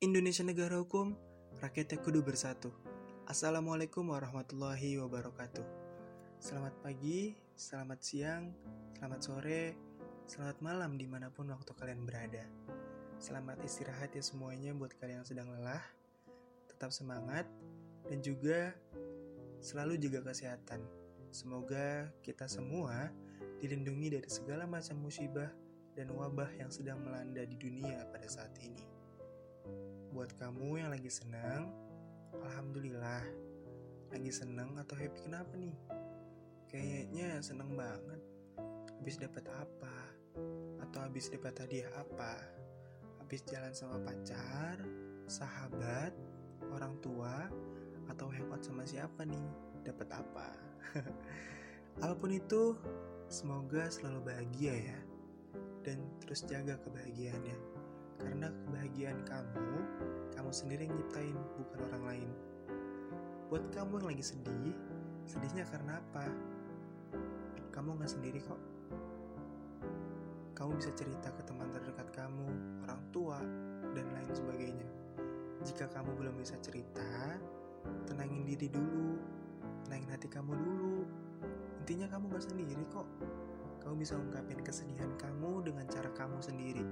Indonesia negara hukum, rakyatnya kudu bersatu. Assalamualaikum warahmatullahi wabarakatuh. Selamat pagi, selamat siang, selamat sore, selamat malam dimanapun waktu kalian berada. Selamat istirahat ya semuanya buat kalian yang sedang lelah. Tetap semangat dan juga selalu jaga kesehatan. Semoga kita semua dilindungi dari segala macam musibah dan wabah yang sedang melanda di dunia pada saat ini. Buat kamu yang lagi senang, alhamdulillah. Lagi senang atau happy kenapa nih? Kayaknya senang banget. Habis dapat apa? Atau habis dapat hadiah apa? Habis jalan sama pacar, sahabat, orang tua, atau hangout sama siapa nih? Dapat apa? Apapun itu, semoga selalu bahagia ya. Dan terus jaga kebahagiaannya, karena kebahagiaan kamu sendiri yang nyiptain, bukan orang lain. Buat kamu yang lagi sedih, sedihnya karena apa? Kamu gak sendiri kok. Kamu bisa cerita ke teman terdekat kamu, orang tua, dan lain sebagainya. Jika kamu belum bisa cerita, tenangin diri dulu, tenangin hati kamu dulu. Intinya kamu gak sendiri kok. Kamu bisa ungkapin kesedihan kamu dengan cara kamu sendiri.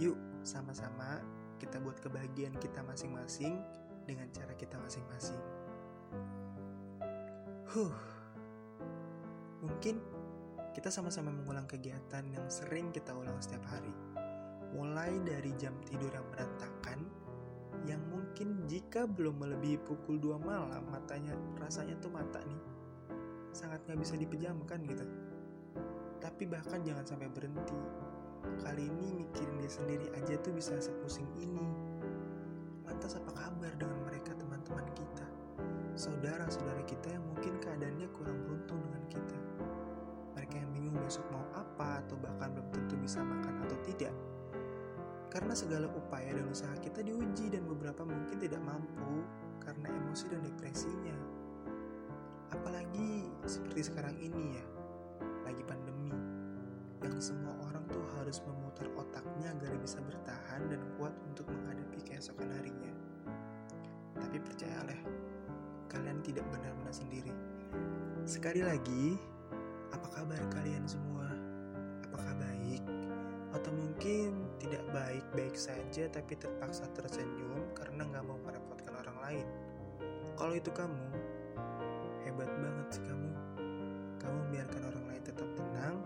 Yuk, sama-sama kita buat kebahagiaan kita masing-masing dengan cara kita masing-masing. Mungkin kita sama-sama mengulang kegiatan yang sering kita ulang setiap hari. Mulai dari jam tidur yang berantakan, yang mungkin jika belum melebihi pukul 2 malam, matanya rasanya tuh mata nih, sangat gak bisa dipejamkan gitu. Tapi bahkan jangan sampai berhenti. Kali ini mikirin dia sendiri aja tuh bisa sepusing ini. Lantas apa kabar dengan mereka teman-teman kita, saudara-saudara kita yang mungkin keadaannya kurang beruntung dengan kita? Mereka yang bingung besok mau apa, atau bahkan belum tentu bisa makan atau tidak. Karena segala upaya dan usaha kita diuji, dan beberapa mungkin tidak mampu karena emosi dan depresinya. Apalagi seperti sekarang ini ya, lagi pandemi, yang semua orang tuh harus memutar otaknya agar bisa bertahan dan kuat untuk menghadapi keesokan harinya. Tapi percayalah, kalian tidak benar-benar sendiri. Sekali lagi, apa kabar kalian semua? Apakah baik? Atau mungkin tidak baik-baik saja tapi terpaksa tersenyum karena gak mau merepotkan orang lain? Kalau itu kamu, hebat banget sih kamu. Kamu biarkan orang lain tetap tenang,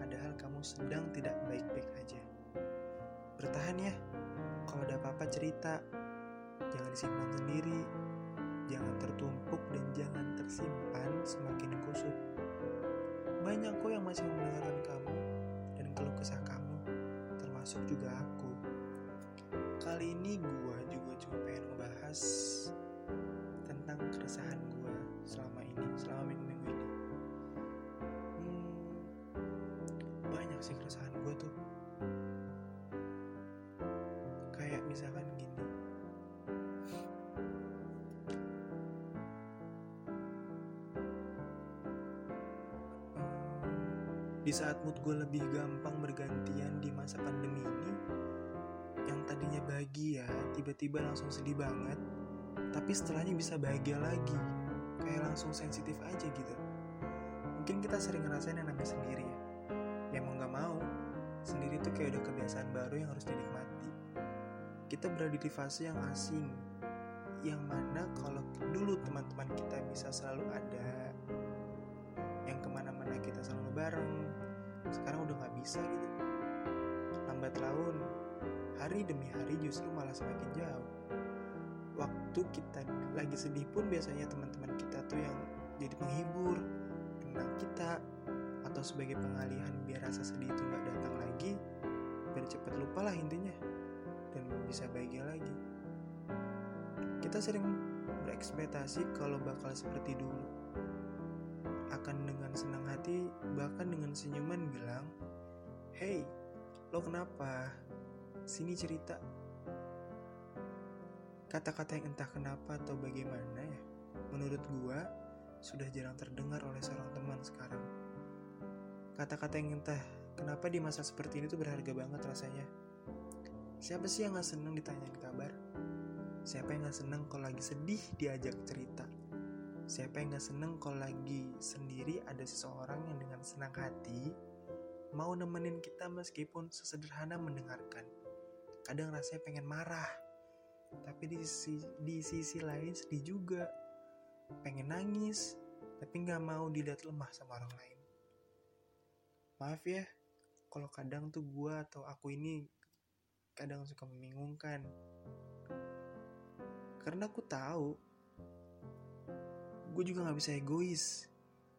padahal kamu sedang tidak baik-baik aja. Bertahan ya. Kalau ada apa-apa cerita, jangan disimpan sendiri, jangan tertumpuk dan jangan tersimpan semakin kusut. Banyak kok yang masih mendengarkan kamu dan keluh kesah kamu, termasuk juga aku. Kali ini gue juga cuma pengen ngebahas tentang keresahan gue selama minggu-minggu ini. Banyak sih keresahan gue tuh. Kayak misalkan gini, di saat mood gue lebih gampang bergantian di masa pandemi ini, yang tadinya bahagia tiba-tiba langsung sedih banget, tapi setelahnya bisa bahagia lagi. Kayak langsung sensitif aja gitu. Mungkin kita sering ngerasain yang namanya sendiri ya. Ya mau gak mau, sendiri tuh kayak udah kebiasaan baru yang harus dinikmati. Kita berada di fase yang asing, yang mana kalau dulu teman-teman kita bisa selalu ada, yang kemana-mana kita selalu bareng, sekarang udah gak bisa gitu. Lambat laun, hari demi hari justru malah semakin jauh. Waktu kita lagi sedih pun biasanya teman-teman kita tuh yang jadi penghibur, tenang kita, atau sebagai pengalihan biar rasa sedih itu gak datang lagi, biar cepat lupa lah intinya, dan bisa bahagia lagi. Kita sering berekspektasi kalau bakal seperti dulu, akan dengan senang hati, bahkan dengan senyuman bilang, "Hey, lo kenapa? Sini cerita." Kata-kata yang entah kenapa atau bagaimana ya, menurut gua sudah jarang terdengar oleh seorang teman sekarang. Kata-kata yang entah kenapa di masa seperti ini tuh berharga banget rasanya. Siapa sih yang gak seneng ditanyain kabar? Siapa yang gak seneng kalau lagi sedih diajak cerita? Siapa yang gak seneng kalau lagi sendiri ada seseorang yang dengan senang hati mau nemenin kita meskipun sesederhana mendengarkan? Kadang rasanya pengen marah, tapi di sisi lain sedih juga. Pengen nangis, tapi gak mau dilihat lemah sama orang lain. Maaf ya, kalau kadang tuh gue atau aku ini kadang suka membingungkan. Karena aku tahu, gue juga gak bisa egois.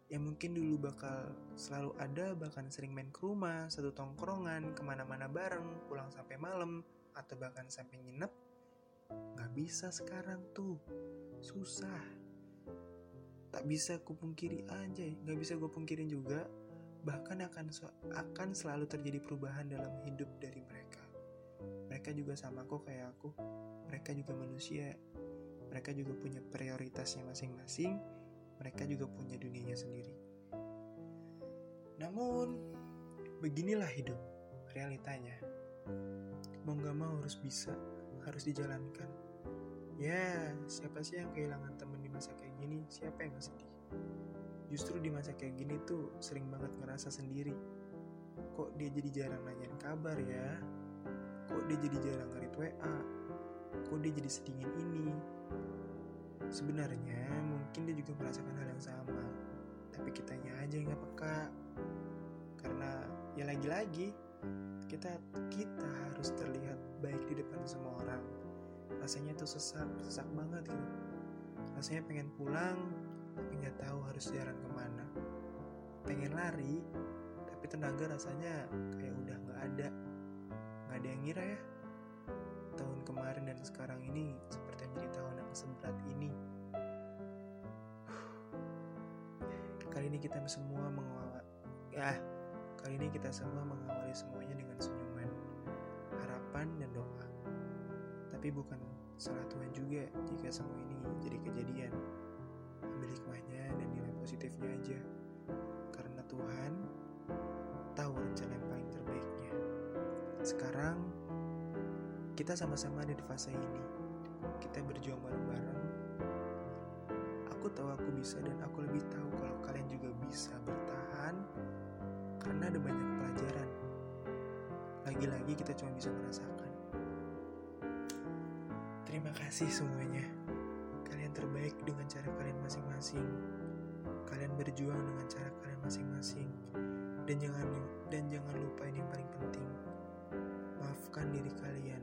Ya mungkin dulu bakal selalu ada, bahkan sering main ke rumah, satu tongkrongan, kemana-mana bareng, pulang sampai malam, atau bahkan sampai nginep. Gak bisa sekarang tuh, susah. Tak bisa gue pungkiri aja, gak bisa gue pungkirin juga. Bahkan akan selalu terjadi perubahan dalam hidup dari mereka. Mereka juga sama kok kayak aku. Mereka juga manusia. Mereka juga punya prioritasnya masing-masing. Mereka juga punya dunianya sendiri. Namun, beginilah hidup, realitanya. Mau gak mau harus bisa, harus dijalankan. Ya, siapa sih yang kehilangan teman di masa kayak gini? Siapa yang gak sedih? Justru di masa kayak gini tuh sering banget ngerasa sendiri. Kok dia jadi jarang nanyain kabar ya? Kok dia jadi jarang nge-read WA? Kok dia jadi sedingin ini? Sebenarnya mungkin dia juga merasakan hal yang sama. Tapi kitanya aja yang gak peka. Karena ya lagi-lagi kita harus terlihat baik di depan semua orang. Rasanya tuh sesak banget gitu. Rasanya pengen pulang, tapi gak tahu harus jalan kemana. Pengen lari, tapi tenaga rasanya kayak udah gak ada. Gak ada yang ngira ya, tahun kemarin dan sekarang ini seperti menjadi tahun yang seberat ini. Kali ini kita semua mengawali semuanya dengan senyuman, harapan, dan doa. Tapi bukan salah Tuhan juga jika semua ini jadi kejadian. Ambil hikmahnya dan nilai positifnya aja, karena Tuhan tahu rencana yang paling terbaiknya. Sekarang kita sama-sama ada di fase ini. Kita berjuang bareng-bareng. Aku tahu aku bisa, dan aku lebih tahu kalau kalian juga bisa bertahan, karena ada banyak pelajaran. Lagi-lagi kita cuma bisa merasakan. Terima kasih semuanya. Kalian terbaik dengan cara kalian masing-masing. Kalian berjuang dengan cara kalian masing-masing. Dan jangan lupain yang paling penting. Maafkan diri kalian.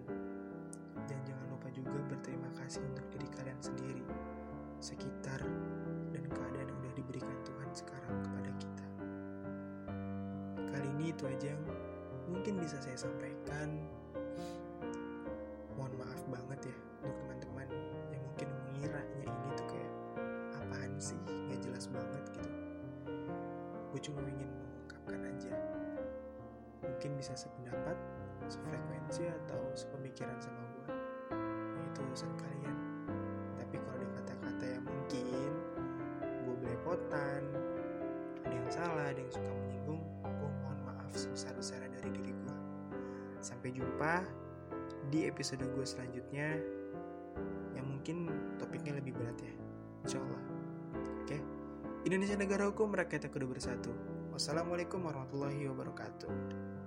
Dan jangan lupa juga berterima kasih untuk diri kalian sendiri, sekitar, dan keadaan yang udah diberikan Tuhan sekarang kepada kita. Kali ini itu aja yang mungkin bisa saya sampaikan. Mohon maaf banget ya untuk teman-teman yang mungkin mengiranya ini tuh kayak apaan sih, gak jelas banget gitu. Gue cuma ingin mengungkapkan aja. Mungkin bisa sependapat, sefrekuensi, atau sepemikiran sama gue, itu urusan kalian. Tapi kalau ada kata-kata yang mungkin gue belepotan, ada yang salah, ada yang suka menyinggung, gue mohon maaf sebesar-besarnya dari diri gue. Sampai jumpa di episode gue selanjutnya, yang mungkin topiknya lebih berat ya, insyaallah. Oke. Indonesia negara hukum, rakyat yang kudu bersatu. Wassalamualaikum warahmatullahi wabarakatuh.